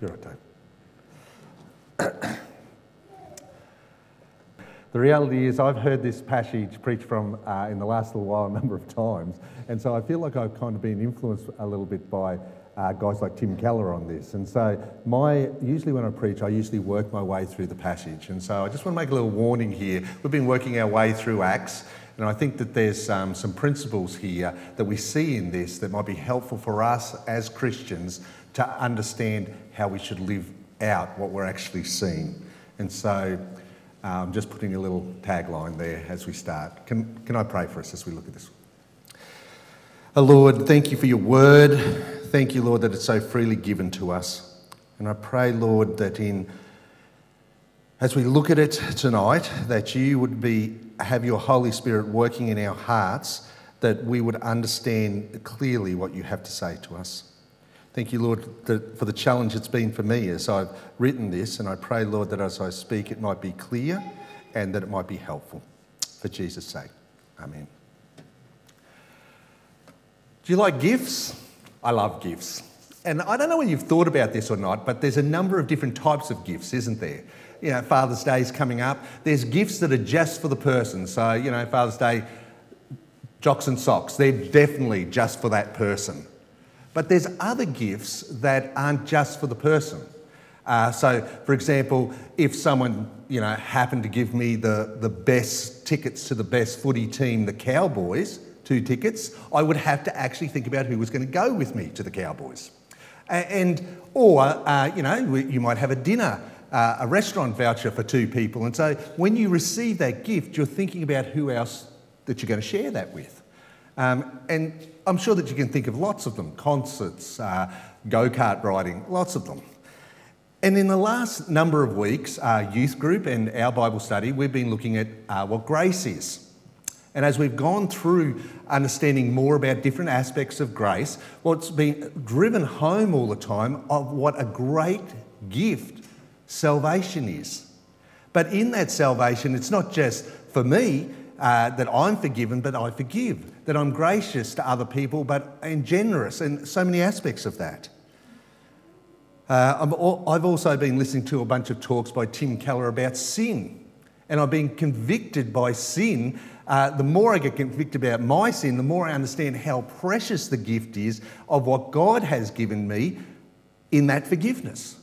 Eurotype. The reality is I've heard this passage preached from in the last little while a number of times, and so I feel like I've kind of been influenced a little bit by guys like Tim Keller on this. And so usually when I preach, I usually work my way through the passage. And so I just want to make a little warning here. We've been working our way through Acts, and I think that there's some principles here that we see in this that might be helpful for us as Christians to understand how we should live out what we're actually seeing. And so just putting a little tagline there as we start. Can I pray for us as we look at this? Oh Lord, thank you for your word. Thank you, Lord, that it's so freely given to us. And I pray, Lord, that as we look at it tonight, that you would have your Holy Spirit working in our hearts, that we would understand clearly what you have to say to us. Thank you, Lord, for the challenge it's been for me as I've written this, and I pray, Lord, that as I speak it might be clear and that it might be helpful. For Jesus' sake. Amen. Do you like gifts? I love gifts. And I don't know whether you've thought about this or not, but there's a number of different types of gifts, isn't there? You know, Father's Day is coming up. There's gifts that are just for the person. So, you know, Father's Day, jocks and socks, they're definitely just for that person. But there's other gifts that aren't just for the person. So, for example, if someone, you know, happened to give me the best tickets to the best footy team, the Cowboys, 2 tickets, I would have to actually think about who was going to go with me to the Cowboys. Or, you know, you might have a dinner, a restaurant voucher for 2 people. And so when you receive that gift, you're thinking about who else that you're going to share that with. And I'm sure that you can think of lots of them, concerts, go-kart riding, lots of them. And in the last number of weeks, our youth group and our Bible study, we've been looking at what grace is. And as we've gone through understanding more about different aspects of grace, what's been driven home all the time of what a great gift salvation is. But in that salvation, it's not just for me, that I'm forgiven, but I forgive, that I'm gracious to other people, and generous, and so many aspects of that. I've also been listening to a bunch of talks by Tim Keller about sin, and I've been convicted by sin. The more I get convicted about my sin, the more I understand how precious the gift is of what God has given me in that forgiveness.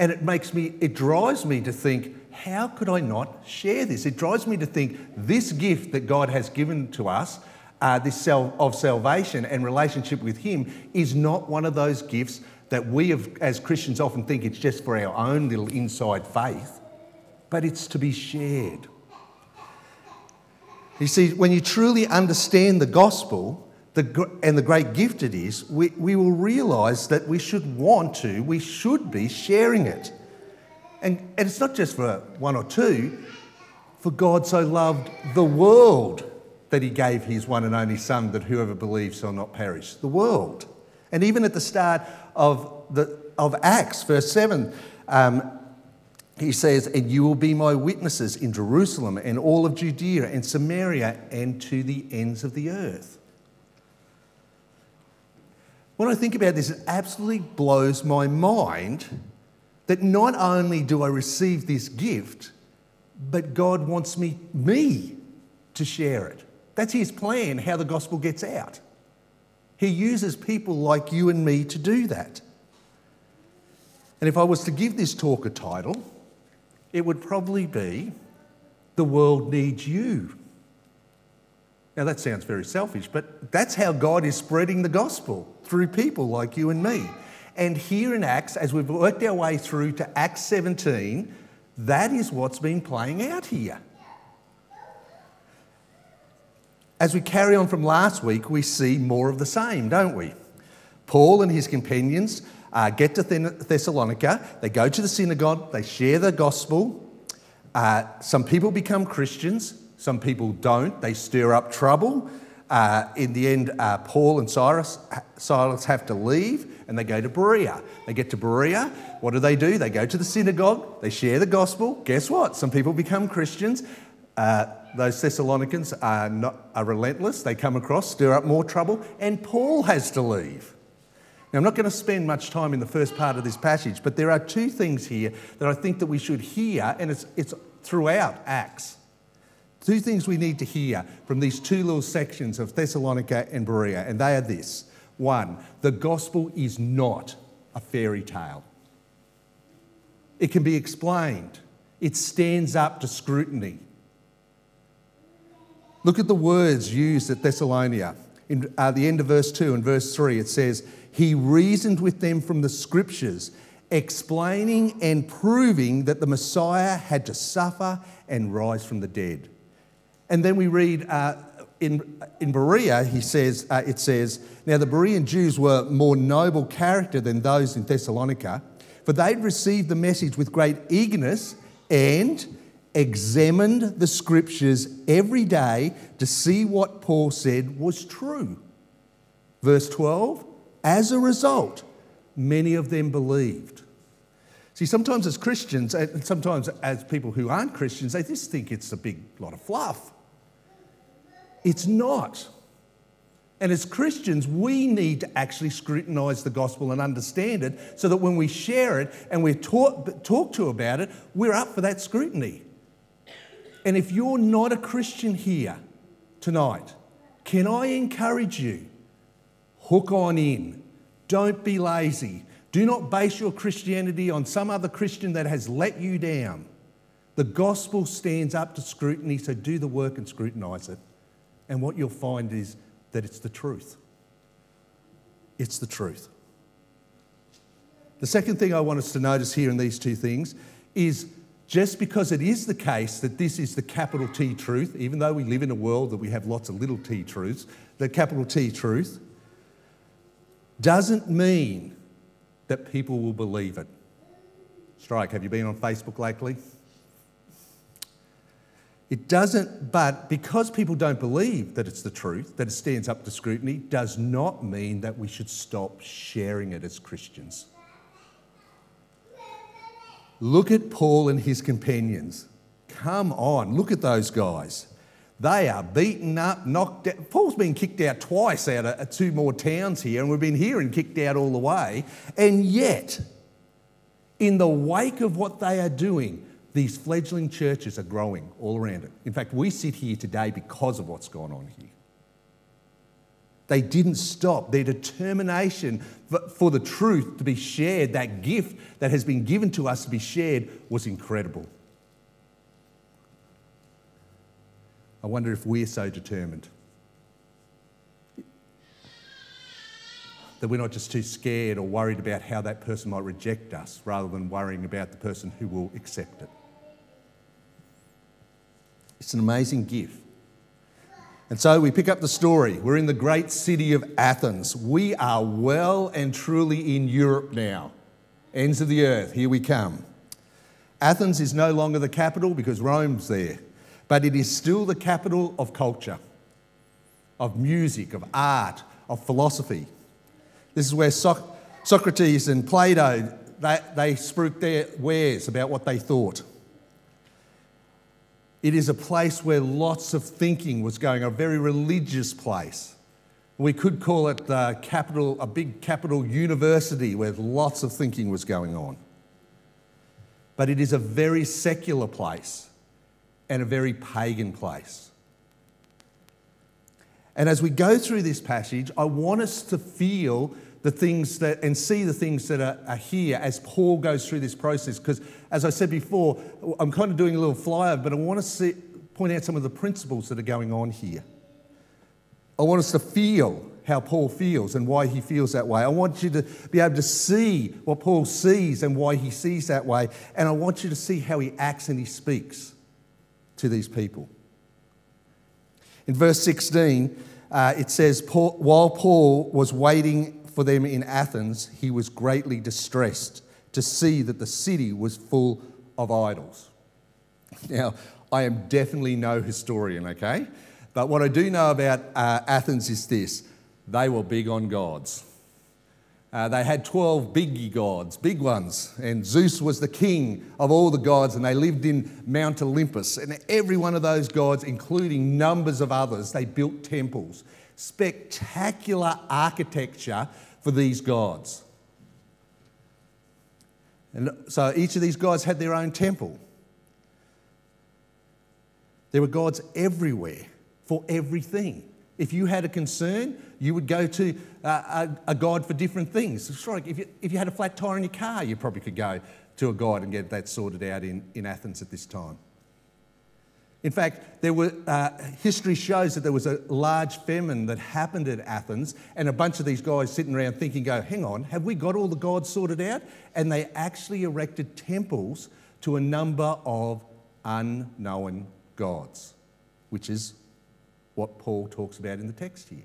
And it drives me to think, how could I not share this? It drives me to think this gift that God has given to us, of salvation and relationship with Him, is not one of those gifts that we as Christians often think it's just for our own little inside faith, but it's to be shared. You see, when you truly understand the gospel and the great gift it is, we will realise that we should be sharing it. And it's not just for 1 or 2, for God so loved the world that He gave His one and only Son, that whoever believes shall not perish. The world. And even at the start of Acts, verse 7, He says, and you will be my witnesses in Jerusalem and all of Judea and Samaria and to the ends of the earth. When I think about this, it absolutely blows my mind that not only do I receive this gift, but God wants me to share it. That's His plan, how the gospel gets out. He uses people like you and me to do that. And if I was to give this talk a title, it would probably be, The World Needs You. Now that sounds very selfish, but that's how God is spreading the gospel, through people like you and me. And here in Acts, as we've worked our way through to Acts 17, that is what's been playing out here. As we carry on from last week, we see more of the same, don't we? Paul and his companions get to Thessalonica, they go to the synagogue, they share the gospel. Some people become Christians, some people don't, they stir up trouble. In the end, Paul and Silas have to leave and they go to Berea. They get to Berea, what do? They go to the synagogue, they share the gospel. Guess what? Some people become Christians. Those Thessalonians are relentless, they come across, stir up more trouble, and Paul has to leave. Now, I'm not going to spend much time in the first part of this passage, but there are two things here that I think that we should hear, and it's throughout Acts. Two things we need to hear from these two little sections of Thessalonica and Berea, and they are this. One, the gospel is not a fairy tale. It can be explained. It stands up to scrutiny. Look at the words used at Thessalonica. In the end of verse 2 and verse 3, it says, "He reasoned with them from the scriptures, explaining and proving that the Messiah had to suffer and rise from the dead." And then we read in Berea, it says, "Now the Berean Jews were more noble character than those in Thessalonica, for they'd received the message with great eagerness and examined the scriptures every day to see what Paul said was true." Verse 12, "As a result, many of them believed." See, sometimes as Christians, and sometimes as people who aren't Christians, they just think it's a big lot of fluff. It's not. And as Christians, we need to actually scrutinise the gospel and understand it so that when we share it and we're talked to about it, we're up for that scrutiny. And if you're not a Christian here tonight, can I encourage you? Hook on in. Don't be lazy. Do not base your Christianity on some other Christian that has let you down. The gospel stands up to scrutiny, so do the work and scrutinise it. And what you'll find is that it's the truth. It's the truth. The second thing I want us to notice here in these two things is just because it is the case that this is the capital T truth, even though we live in a world that we have lots of little t truths, the capital T truth doesn't mean that people will believe it. Strike, have you been on Facebook lately? It doesn't, but because people don't believe that it's the truth, that it stands up to scrutiny, does not mean that we should stop sharing it as Christians. Look at Paul and his companions. Come on, look at those guys. They are beaten up, knocked out. Paul's been kicked out twice out of two more towns here, and we've been hearing kicked out all the way. And yet, in the wake of what they are doing, these fledgling churches are growing all around it. In fact, we sit here today because of what's gone on here. They didn't stop. Their determination for the truth to be shared, that gift that has been given to us to be shared, was incredible. I wonder if we're so determined that we're not just too scared or worried about how that person might reject us rather than worrying about the person who will accept it. It's an amazing gift. And so we pick up the story. We're in the great city of Athens. We are well and truly in Europe now. Ends of the earth, here we come. Athens is no longer the capital because Rome's there, but it is still the capital of culture, of music, of art, of philosophy. This is where Socrates and Plato, they spruiked their wares about what they thought. It is a place where lots of thinking was going, a very religious place. We could call it the capital, a big capital university where lots of thinking was going on. But it is a very secular place and a very pagan place. And as we go through this passage, I want us to feel the things that, and see the things that are here as Paul goes through this process. Because as I said before, I'm kind of doing a little flyover, but I want to point out some of the principles that are going on here. I want us to feel how Paul feels and why he feels that way. I want you to be able to see what Paul sees and why he sees that way. And I want you to see how he acts and he speaks to these people. In verse 16, it says, "While Paul was waiting for them in Athens, he was greatly distressed to see that the city was full of idols." Now, I am definitely no historian, okay? But what I do know about Athens is this. They were big on gods. They had 12 biggie gods, big ones, and Zeus was the king of all the gods, and they lived in Mount Olympus. And every one of those gods, including numbers of others, they built temples. Spectacular architecture for these gods. And so each of these gods had their own temple. There were gods everywhere for everything. If you had a concern, you would go to a god for different things. It's like if you had a flat tire in your car, you probably could go to a god and get that sorted out in Athens at this time. In fact, there were history shows that there was a large famine that happened at Athens, and a bunch of these guys sitting around thinking, go, hang on, have we got all the gods sorted out? And they actually erected temples to a number of unknown gods, which is what Paul talks about in the text here.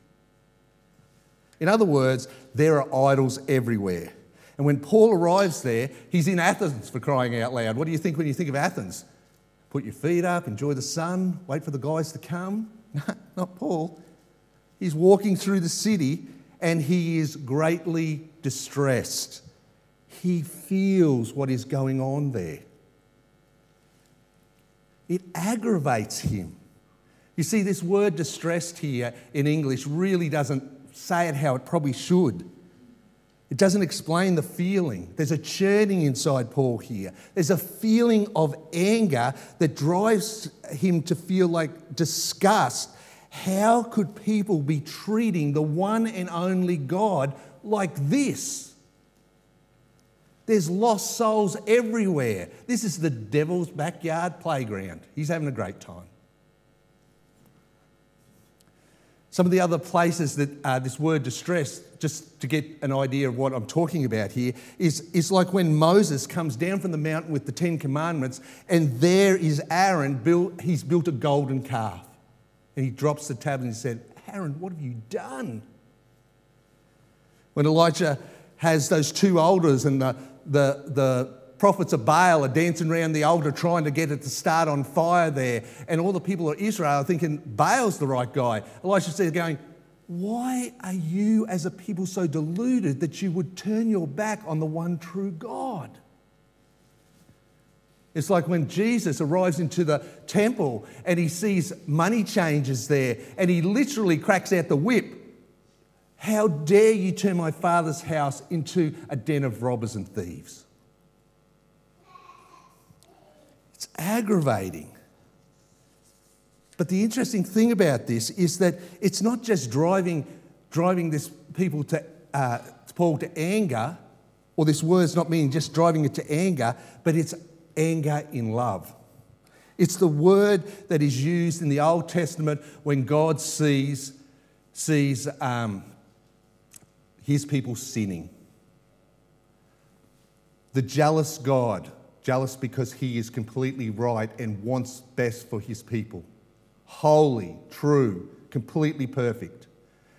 In other words, there are idols everywhere. And when Paul arrives there, he's in Athens, for crying out loud. What do you think when you think of Athens? Put your feet up, enjoy the sun, wait for the guys to come. Not Paul. He's walking through the city and he is greatly distressed. He feels what is going on there. It aggravates him. You see, this word distressed here in English really doesn't say it how it probably should. It doesn't explain the feeling. There's a churning inside Paul here. There's a feeling of anger that drives him to feel like disgust. How could people be treating the one and only God like this? There's lost souls everywhere. This is the devil's backyard playground. He's having a great time. Some of the other places that this word distress, just to get an idea of what I'm talking about here, is like when Moses comes down from the mountain with the 10 commandments, and there is Aaron, he's built a golden calf. And he drops the tablet and he said, Aaron, what have you done? When Elijah has those two altars and the prophets of Baal are dancing around the altar trying to get it to start on fire there. And all the people of Israel are thinking, Baal's the right guy. Elisha's there going, why are you as a people so deluded that you would turn your back on the one true God? It's like when Jesus arrives into the temple and he sees money changers there and he literally cracks out the whip. How dare you turn my Father's house into a den of robbers and thieves? It's aggravating. But the interesting thing about this is that it's not just driving this people to Paul to anger, or this word's not meaning just driving it to anger, but it's anger in love. It's the word that is used in the Old Testament when God sees his people sinning. The jealous God. Jealous because he is completely right and wants best for his people. Holy, true, completely perfect.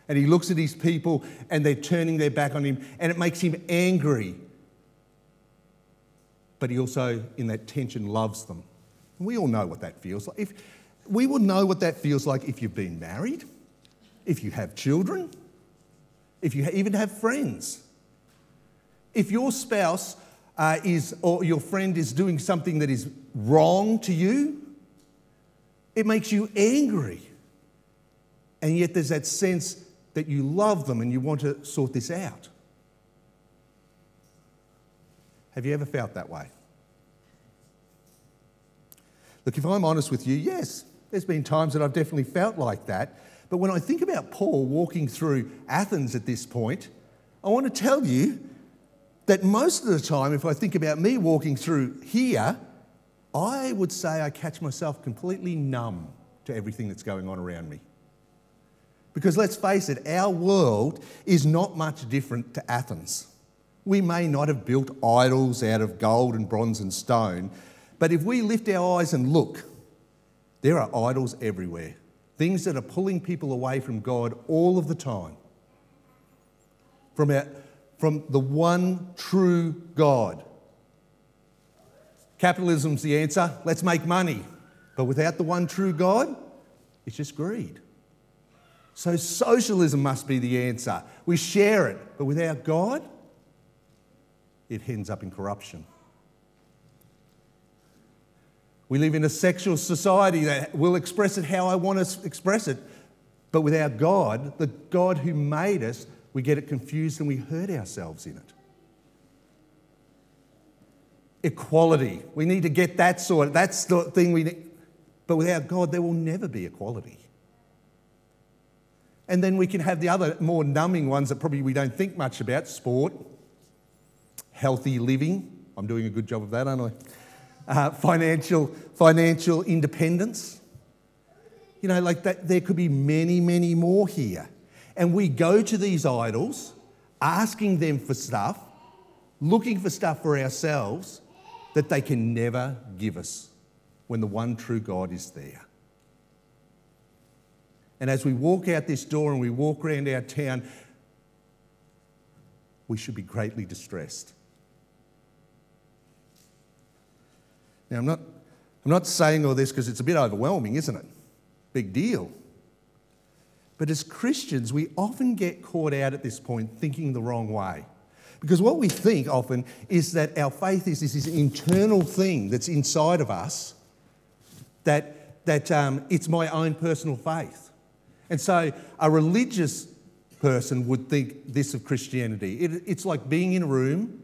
And he looks at his people and they're turning their back on him and it makes him angry. But he also, in that tension, loves them. And we all know what that feels like. We will know what that feels like if you've been married, if you have children, if you even have friends. If your spouse or your friend is doing something that is wrong to you, it makes you angry. And yet there's that sense that you love them and you want to sort this out. Have you ever felt that way? Look, if I'm honest with you, yes, there's been times that I've definitely felt like that. But when I think about Paul walking through Athens at this point, I want to tell you that most of the time, if I think about me walking through here, I would say I catch myself completely numb to everything that's going on around me. Because let's face it, our world is not much different to Athens. We may not have built idols out of gold and bronze and stone, but if we lift our eyes and look, there are idols everywhere. Things that are pulling people away from God all of the time. From the one true God. Capitalism's the answer. Let's make money. But without the one true God, it's just greed. So socialism must be the answer. We share it. But without God, it ends up in corruption. We live in a sexual society that will express it how I want to express it. But without God, the God who made us We get it confused and we hurt ourselves in it. Equality. We need to get that sorted. That's the thing we need. But without God, there will never be equality. And then we can have the other more numbing ones that probably we don't think much about. Sport, healthy living. I'm doing a good job of that, aren't I? Financial independence. You know, like that, there could be many, many more here. And we go to these idols, asking them for stuff, looking for stuff for ourselves that they can never give us when the one true God is there. And as we walk out this door and we walk around our town, we should be greatly distressed. Now, I'm not saying all this because it's a bit overwhelming, isn't it? Big deal. But as Christians, we often get caught out at this point thinking the wrong way. Because what we think often is that our faith is this internal thing that's inside of us, that it's my own personal faith. And so a religious person would think this of Christianity. It's like being in a room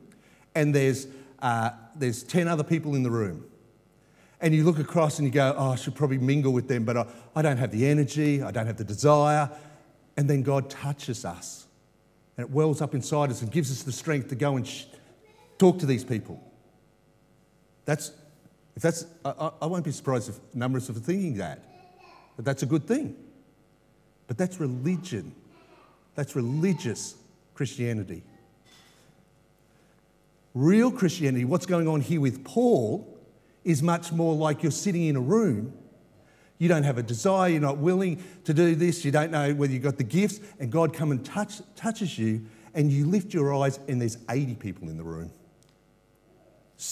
and there's 10 other people in the room. And you look across and you go, oh, I should probably mingle with them, but I don't have the energy, I don't have the desire. And then God touches us and it wells up inside us and gives us the strength to go and talk to these people. I won't be surprised if numbers are thinking that, but that's a good thing. But that's religion. That's religious Christianity. Real Christianity, what's going on here with Paul, is much more like you're sitting in a room, you don't have a desire, you're not willing to do this, you don't know whether you've got the gifts, and God comes and touches you, and you lift your eyes, and there's 80 people in the room.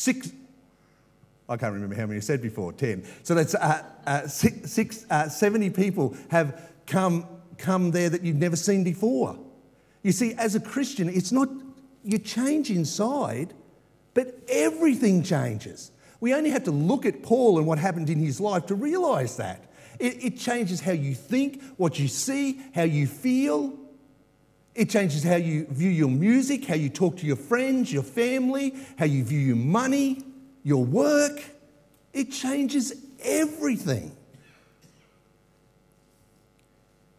I can't remember how many I said before, 10. So that's 70 people have come there that you've never seen before. You see, as a Christian, it's not, you change inside, but everything changes. We only have to look at Paul and what happened in his life to realise that. It changes how you think, what you see, how you feel. It changes how you view your music, how you talk to your friends, your family, how you view your money, your work. It changes everything.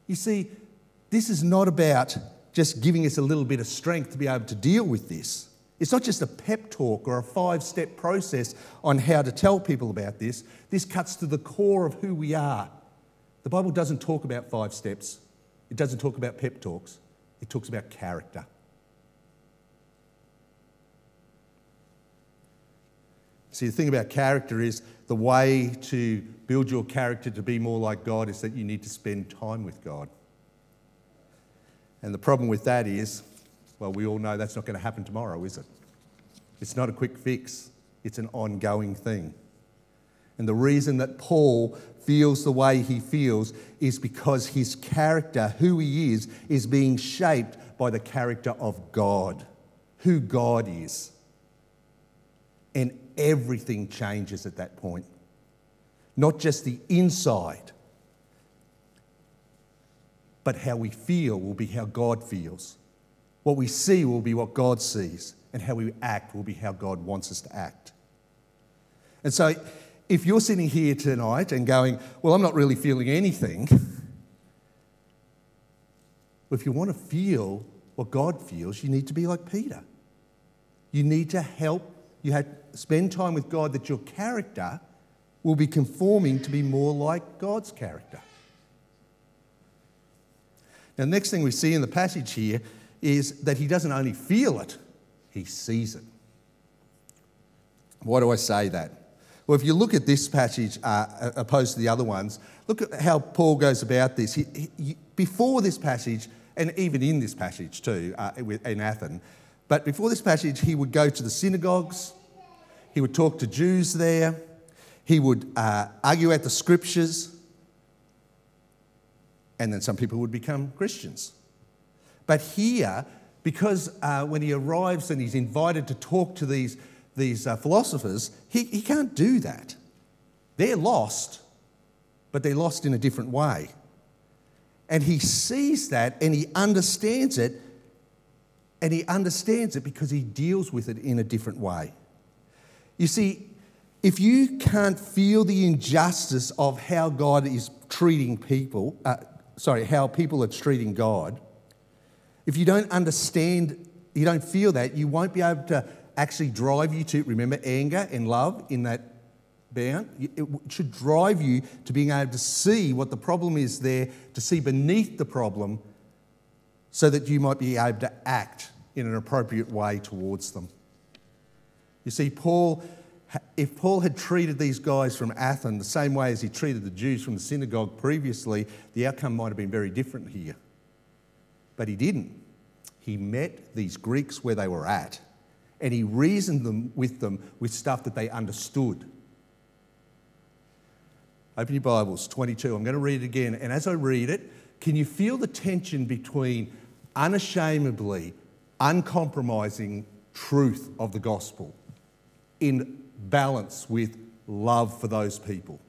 You see, this is not about just giving us a little bit of strength to be able to deal with this. It's not just a pep talk or a 5-step process on how to tell people about this. This cuts to the core of who we are. The Bible doesn't talk about 5 steps. It doesn't talk about pep talks. It talks about character. See, the thing about character is the way to build your character to be more like God is that you need to spend time with God. And the problem with that is, well, we all know that's not going to happen tomorrow, is it? It's not a quick fix. It's an ongoing thing. And the reason that Paul feels the way he feels is because his character, who he is being shaped by the character of God, who God is. And everything changes at that point. Not just the inside, but how we feel will be how God feels. What we see will be what God sees, and how we act will be how God wants us to act. And so if you're sitting here tonight and going, well, I'm not really feeling anything. If you want to feel what God feels, you need to be like Peter. You need to spend time with God that your character will be conforming to be more like God's character. Now, the next thing we see in the passage here is that he doesn't only feel it, he sees it. Why do I say that? Well, if you look at this passage opposed to the other ones, look at how Paul goes about this. He, before this passage, and even in this passage too, in Athens, but before this passage, he would go to the synagogues, he would talk to Jews there, he would argue out the scriptures, and then some people would become Christians. But here, because when he arrives and he's invited to talk to these philosophers, he can't do that. They're lost, but they're lost in a different way. And he sees that and he understands it, And he understands it because he deals with it in a different way. You see, if you can't feel the injustice of how God is treating people, how people are treating God, if you don't understand, you don't feel that, you won't be able to actually drive you to, remember, anger and love in that bound. It should drive you to being able to see what the problem is there, to see beneath the problem, so that you might be able to act in an appropriate way towards them. You see, if Paul had treated these guys from Athens the same way as he treated the Jews from the synagogue previously, the outcome might have been very different here. But he didn't. He met these Greeks where they were at, and he reasoned with them with stuff that they understood. Open your Bibles, 22. I'm going to read it again. And as I read it, can you feel the tension between unashamedly, uncompromising truth of the gospel in balance with love for those people?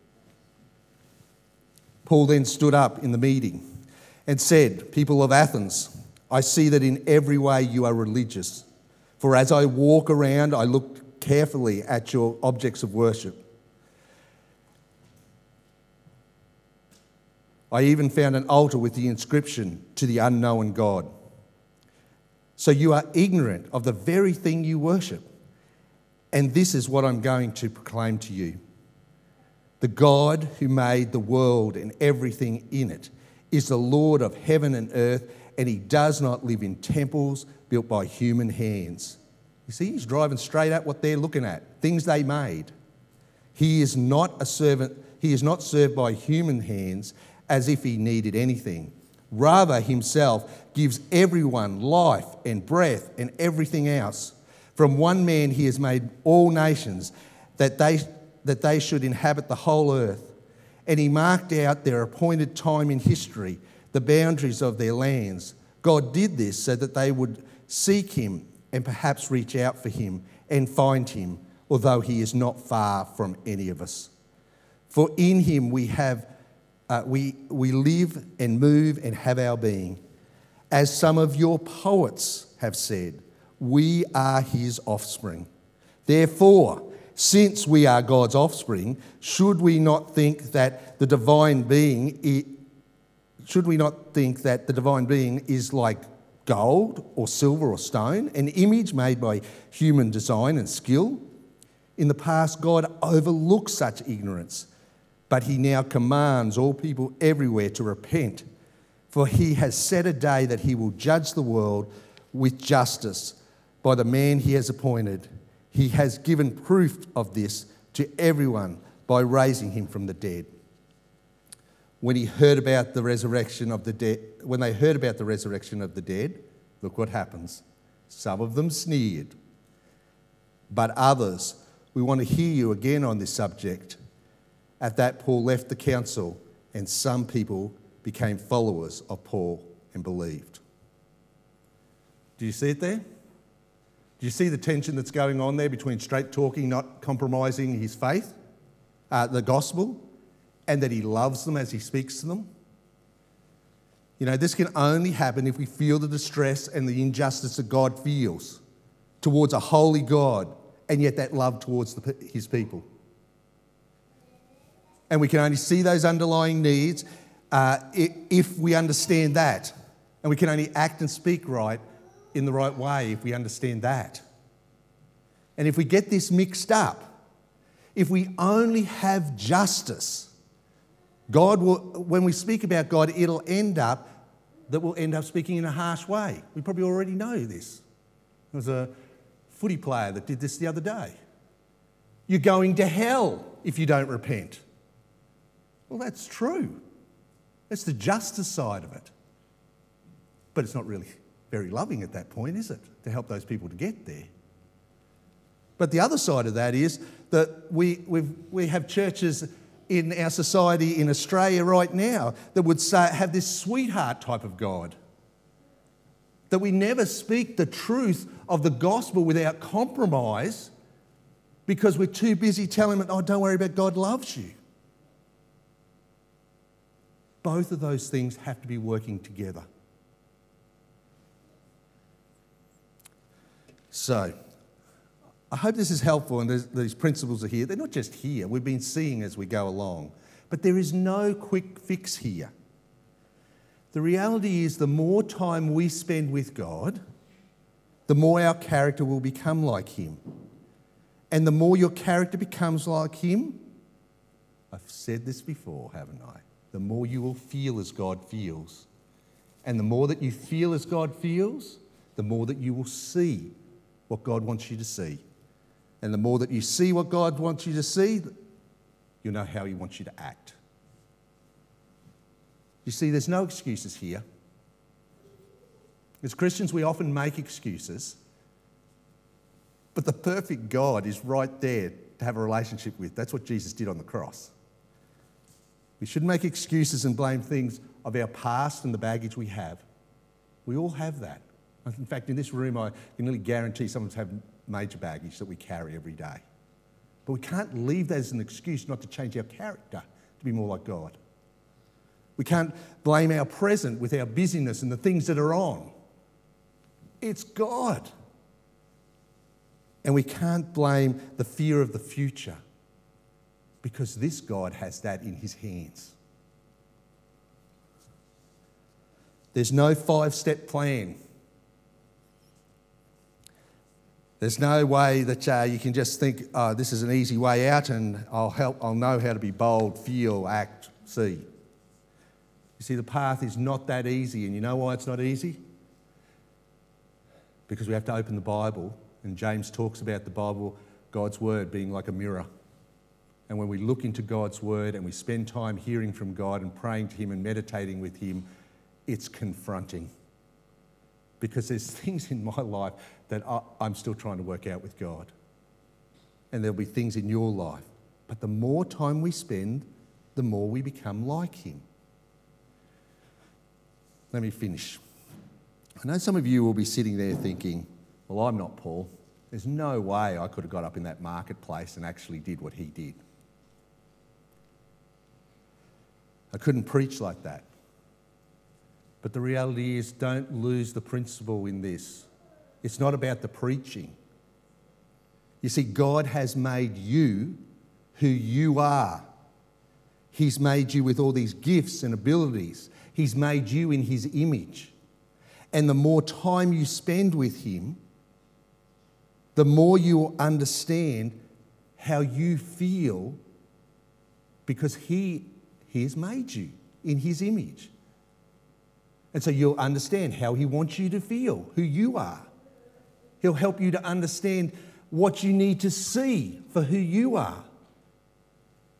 Paul then stood up in the meeting and said, "People of Athens, I see that in every way you are religious. For as I walk around, I look carefully at your objects of worship. I even found an altar with the inscription, 'To the unknown God.' So you are ignorant of the very thing you worship. And this is what I'm going to proclaim to you. The God who made the world and everything in it is the Lord of heaven and earth, and he does not live in temples built by human hands." You see, he's driving straight at what they're looking at, things they made. He is not a servant. He is not served by human hands as if he needed anything. Rather, himself gives everyone life and breath and everything else. From one man he has made all nations, that they should inhabit the whole earth. And he marked out their appointed time in history, the boundaries of their lands. God did this so that they would seek him and perhaps reach out for him and find him, although he is not far from any of us. For in him we have we live and move and have our being. As some of your poets have said, we are his offspring. Therefore, since we are God's offspring, should we not think that the divine being is like gold or silver or stone, an image made by human design and skill? In the past, God overlooked such ignorance, but he now commands all people everywhere to repent, for he has set a day that he will judge the world with justice by the man he has appointed. He has given proof of this to everyone by raising him from the dead. When they heard about the resurrection of the dead, look what happens. Some of them sneered, but others, "We want to hear you again on this subject." At that, Paul left the council, and some people became followers of Paul and believed. Do you see it there? Do you see the tension that's going on there between straight talking, not compromising his faith, the gospel, and that he loves them as he speaks to them? You know, this can only happen if we feel the distress and the injustice that God feels towards a holy God, and yet that love towards his people. And we can only see those underlying needs if we understand that. And we can only act and speak right in the right way if we understand that. And if we get this mixed up, if we only have justice, God will, when we speak about God, it'll end up that we'll end up speaking in a harsh way. We probably already know this. There was a footy player that did this the other day. "You're going to hell if you don't repent." Well, that's true. That's the justice side of it. But it's not really very loving at that point, is it, to help those people to get there? But the other side of that is that we have churches in our society in Australia right now that would say, have this sweetheart type of God, that we never speak the truth of the gospel without compromise because we're too busy telling them, "Oh, don't worry about, God loves you." Both of those things have to be working together. So I hope this is helpful, and these principles are here. They're not just here. We've been seeing as we go along. But there is no quick fix here. The reality is the more time we spend with God, the more our character will become like him. And the more your character becomes like him, I've said this before, haven't I? The more you will feel as God feels. And the more that you feel as God feels, the more that you will see what God wants you to see. And the more that you see what God wants you to see, you'll know how he wants you to act. You see, there's no excuses here. As Christians, we often make excuses, but the perfect God is right there to have a relationship with. That's what Jesus did on the cross. We shouldn't make excuses and blame things of our past and the baggage we have. We all have that. In fact, in this room, I can nearly guarantee some of us have major baggage that we carry every day. But we can't leave that as an excuse not to change our character to be more like God. We can't blame our present with our busyness and the things that are on. It's God. And we can't blame the fear of the future, because this God has that in his hands. There's no five-step plan. There's no way that you can just think, oh, this is an easy way out and I'll know how to be bold, feel, act, see. You see, the path is not that easy, and you know why it's not easy? Because we have to open the Bible, and James talks about the Bible, God's Word, being like a mirror. And when we look into God's Word and we spend time hearing from God and praying to him and meditating with him, it's confronting. Because there's things in my life that I'm still trying to work out with God. And there'll be things in your life. But the more time we spend, the more we become like him. Let me finish. I know some of you will be sitting there thinking, well, I'm not Paul. There's no way I could have got up in that marketplace and actually did what he did. I couldn't preach like that. But the reality is, don't lose the principle in this. It's not about the preaching. You see, God has made you who you are. He's made you with all these gifts and abilities. He's made you in his image. And the more time you spend with him, the more you will understand how you feel, because he has made you in his image. And so you'll understand how he wants you to feel, who you are. He'll help you to understand what you need to see for who you are.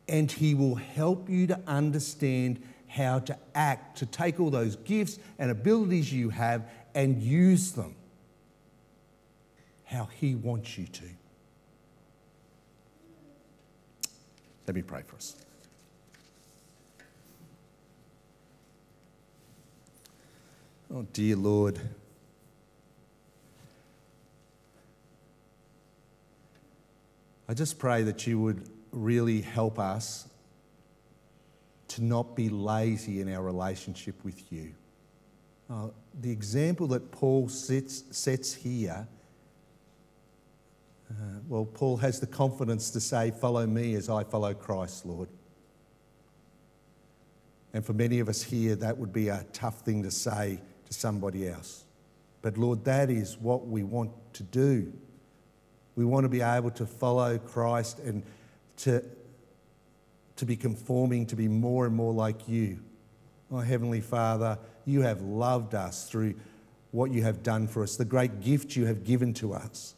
And he will help you to understand how to act, to take all those gifts and abilities you have and use them how he wants you to. Let me pray for us. Oh, dear Lord, I just pray that you would really help us to not be lazy in our relationship with you. The example that Paul sets here, well, Paul has the confidence to say, follow me as I follow Christ, Lord. And for many of us here, that would be a tough thing to say to somebody else. But Lord, that is what we want to do. We want to be able to follow Christ and to be conforming, to be more and more like you. Oh, Heavenly Father, you have loved us through what you have done for us, the great gift you have given to us.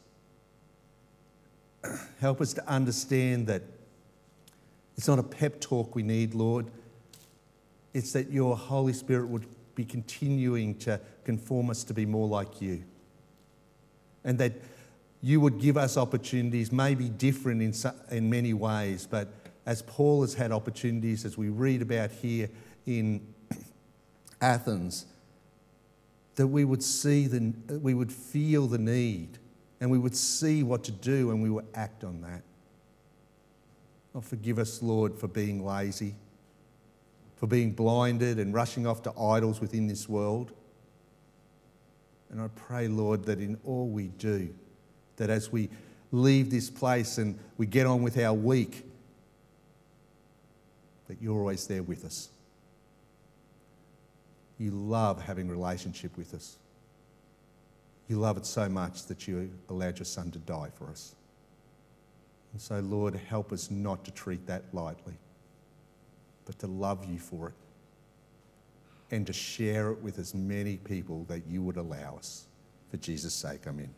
Help us to understand that it's not a pep talk we need, Lord. It's that your Holy Spirit would be continuing to conform us to be more like you. And that you would give us opportunities, maybe different in many ways, but as Paul has had opportunities, as we read about here in Athens, that we would see, we would feel the need, and we would see what to do, and we would act on that. Oh, forgive us, Lord, for being lazy, for being blinded and rushing off to idols within this world. And I pray, Lord, that in all we do, That as we leave this place and we get on with our week, that you're always there with us. You love having relationship with us. You love it so much that you allowed your son to die for us. And so, Lord, help us not to treat that lightly, but to love you for it and to share it with as many people that you would allow us. For Jesus' sake, amen.